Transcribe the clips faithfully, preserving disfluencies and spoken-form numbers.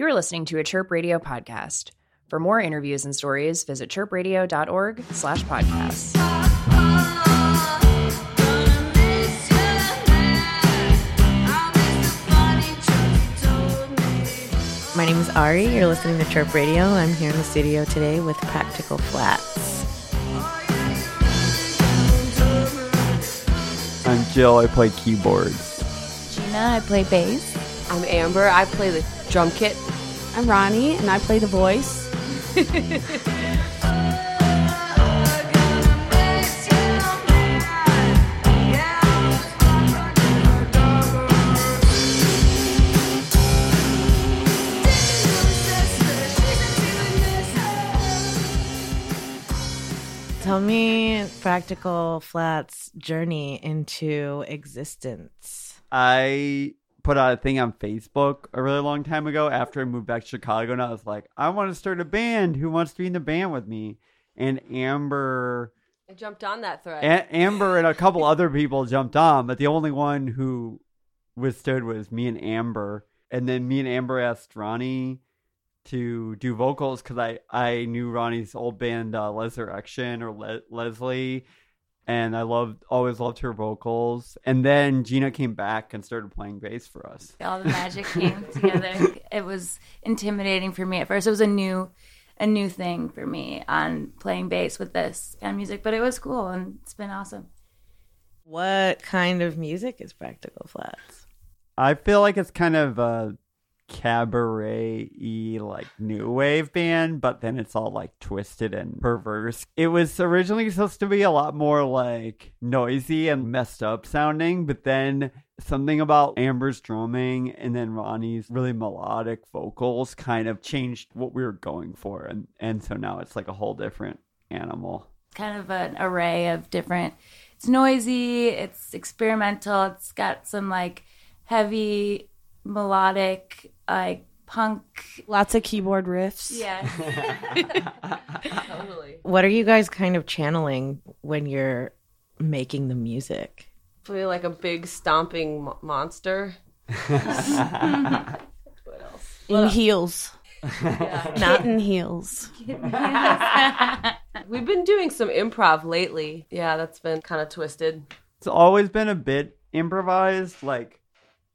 You're listening to a Chirp Radio podcast. For more interviews and stories, visit chirpradio.org slash podcasts. My name is Ari. You're listening to Chirp Radio. I'm here in the studio today with Practical Flats. I'm Jill. I play keyboards. Gina. I play bass. I'm Amber. I play the drum kit. I'm Ronnie, and I play the voice. Tell me Practical Flats' journey into existence. I put out a thing on Facebook a really long time ago after I moved back to Chicago, and I was like, I want to start a band. Who wants to be in the band with me? And Amber... I jumped on that thread. A- Amber and a couple other people jumped on, but the only one who withstood was me and Amber. And then me and Amber asked Ronnie to do vocals because I, I knew Ronnie's old band, uh, Lesurrection, or Le- Leslie, and I loved, always loved her vocals. And then Gina came back and started playing bass for us. All the magic came together. It was intimidating for me at first. It was a new, a new thing for me on playing bass with this kind of music, but it was cool and it's been awesome. What kind of music is Practical Flats? I feel like it's kind of a cabaret-y, like new wave band, but then it's all like twisted and perverse. It was originally supposed to be a lot more like noisy and messed up sounding, but then something about Amber's drumming and then Ronnie's really melodic vocals kind of changed what we were going for, and and so now it's like a whole different animal. Kind of an array of different, it's noisy, it's experimental, it's got some like heavy melodic, like punk, lots of keyboard riffs. Yeah. Totally. What are you guys kind of channeling when you're making the music? Play like a big stomping mo- monster. What else? In what heels. Yeah. Not in heels. We've been doing some improv lately. Yeah, that's been kind of twisted. It's always been a bit improvised, like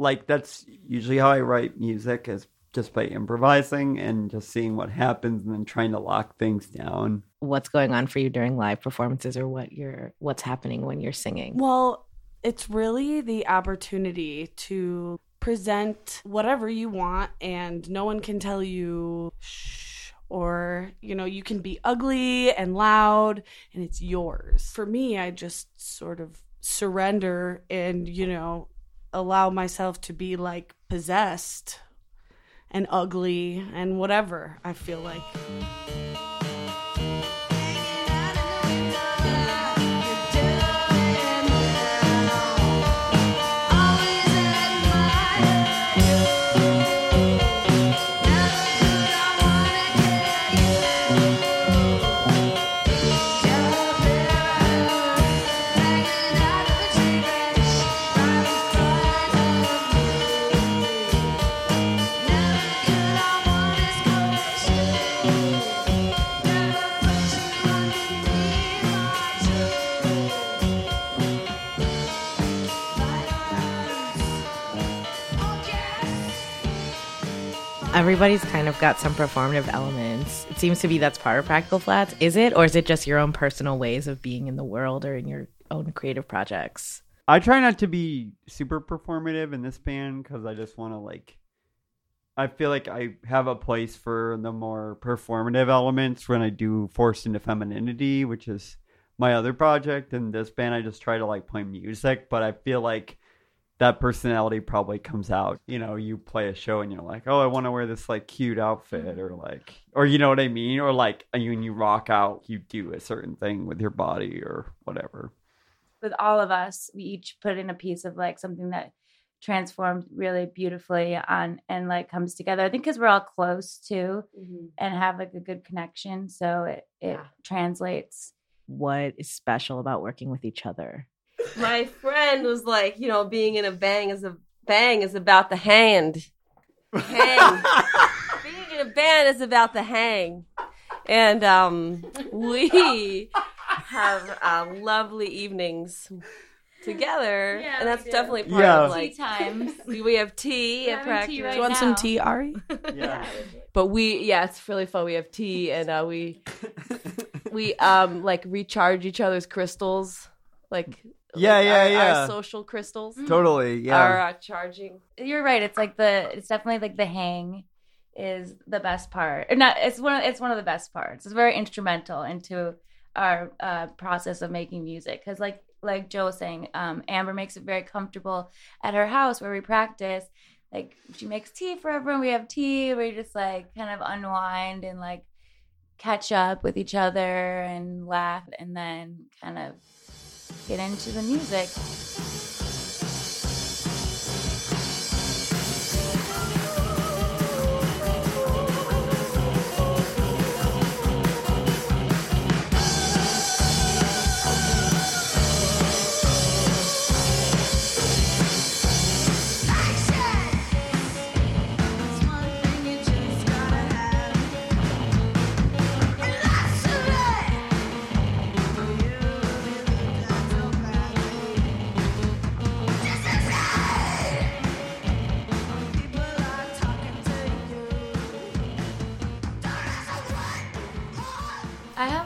Like, that's usually how I write music, is just by improvising and just seeing what happens and then trying to lock things down. What's going on for you during live performances, or what you're, what's happening when you're singing? Well, it's really the opportunity to present whatever you want, and no one can tell you shh, or, you know, you can be ugly and loud and it's yours. For me, I just sort of surrender and, you know, allow myself to be like possessed and ugly and whatever I feel like. Everybody's kind of got some performative elements. It seems to be that's part of Practical Flats. Is it, or is it just your own personal ways of being in the world or in your own creative projects? I try not to be super performative in this band because I just want to, like, I feel like I have a place for the more performative elements when I do Forced Into Femininity, which is my other project. In this band, I just try to, like, play music, but I feel like that personality probably comes out. You know, you play a show and you're like, oh, I want to wear this like cute outfit, or like, or you know what I mean? Or like, when you rock out, you do a certain thing with your body or whatever. With all of us, we each put in a piece of like something that transformed really beautifully on and like comes together. I think because we're all close too, mm-hmm. and have like a good connection. So it, it yeah. translates. What is special about working with each other? My friend was like, you know, being in a bang is a bang is about the hand. Hang. The band is about the hang. And um, we have uh, lovely evenings together. Yeah, and that's definitely part yeah. of like... Tea times. We have tea at practice. Tea right Do you want now. some tea, Ari? Yeah. But we... Yeah, it's really fun. We have tea and uh, we... We um like recharge each other's crystals, like yeah like yeah our, yeah our social crystals totally yeah are uh, charging. You're right. It's like the it's definitely like the hang is the best part. Or not it's one of, it's one of the best parts. It's very instrumental into our uh, process of making music because like like Joe was saying, um, Amber makes it very comfortable at her house where we practice. Like she makes tea for everyone. We have tea. We just like kind of unwind and like. Catch up with each other and laugh and then kind of get into the music.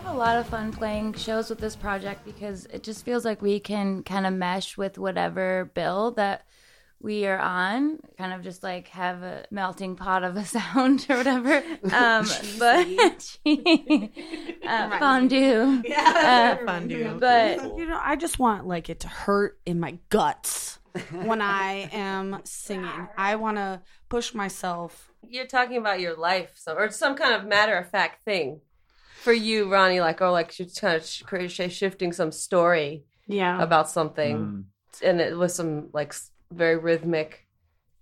A lot of fun playing shows with this project because it just feels like we can kind of mesh with whatever bill that we are on, kind of just like have a melting pot of a sound or whatever. Um, but uh, fondue, yeah, uh, fondue. But you know, I just want like it to hurt in my guts when I am singing. I want to push myself. You're talking about your life, so or some kind of matter of fact thing. For you, Ronnie, like, or like she's kind of sh- shifting some story yeah. about something. Mm. And it was some like very rhythmic,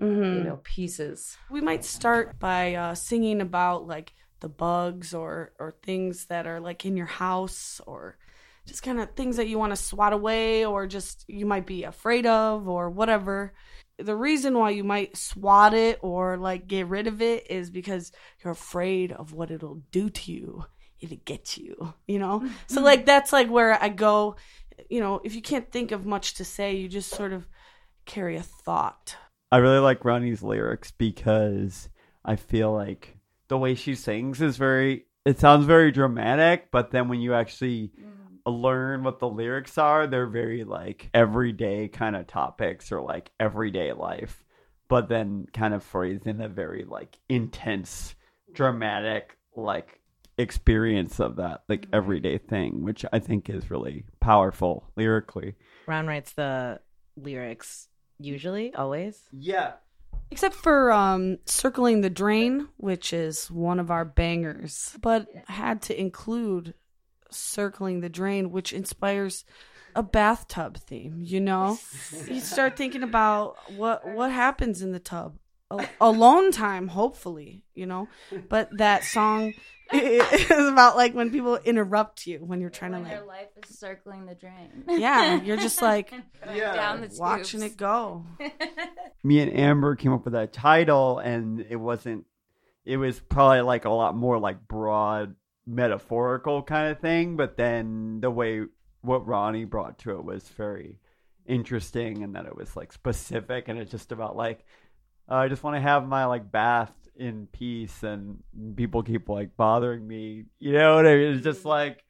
mm-hmm. you know, pieces. We might start by uh, singing about like the bugs or, or things that are like in your house or just kind of things that you want to swat away or just you might be afraid of or whatever. The reason why you might swat it or like get rid of it is because you're afraid of what it'll do to you. It'll get you, you know? So, like, that's, like, where I go, you know, if you can't think of much to say, you just sort of carry a thought. I really like Ronnie's lyrics because I feel like the way she sings is very, it sounds very dramatic, but then when you actually mm. learn what the lyrics are, they're very, like, everyday kind of topics or, like, everyday life, but then kind of phrased in a very, like, intense, dramatic, like, experience of that like mm-hmm. everyday thing, which I think is really powerful lyrically. Ron writes the lyrics usually always yeah except for um Circling the Drain, which is one of our bangers, but I had to include Circling the Drain, which inspires a bathtub theme. You know, you start thinking about what what happens in the tub. Alone time, hopefully, you know, but that song is about like when people interrupt you when you're trying when to like your life is circling the drain. Yeah, you're just like yeah. down the watching it go. Me and Amber came up with that title, and it wasn't. It was probably like a lot more like broad, metaphorical kind of thing. But then the way what Ronnie brought to it was very interesting, and that it was like specific, and it's just about like. Uh, I just want to have my like bath in peace, and people keep like bothering me. You know what I mean? It's just like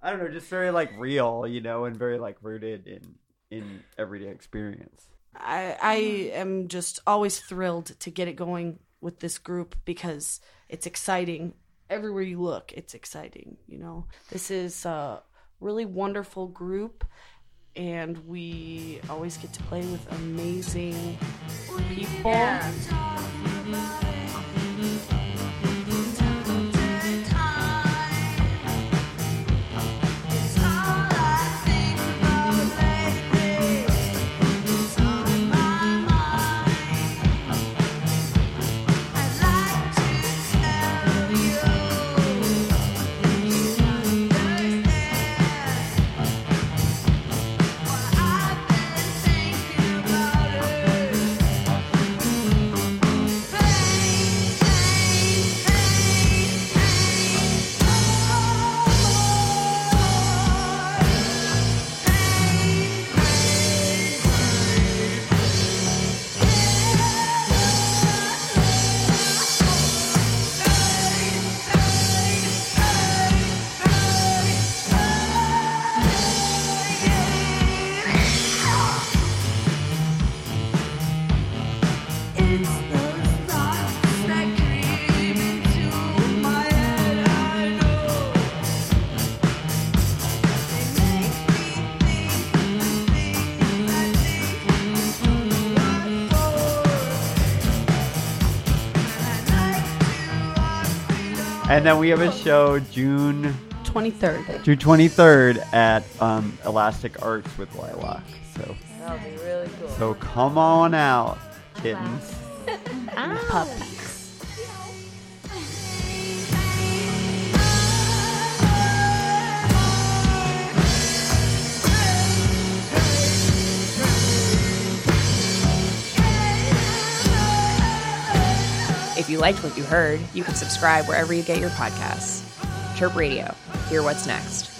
I don't know, just very like real, you know, and very like rooted in in everyday experience. I I am just always thrilled to get it going with this group because it's exciting. Everywhere you look, it's exciting. You know, this is a really wonderful group. And we always get to play with amazing people. Yeah. And then we have a show June twenty-third. June twenty-third at um, Elastic Arts with Lilac. So that'll be really cool. So come on out, kittens. And puppies. If you liked what you heard, you can subscribe wherever you get your podcasts. Chirp Radio. Hear what's next.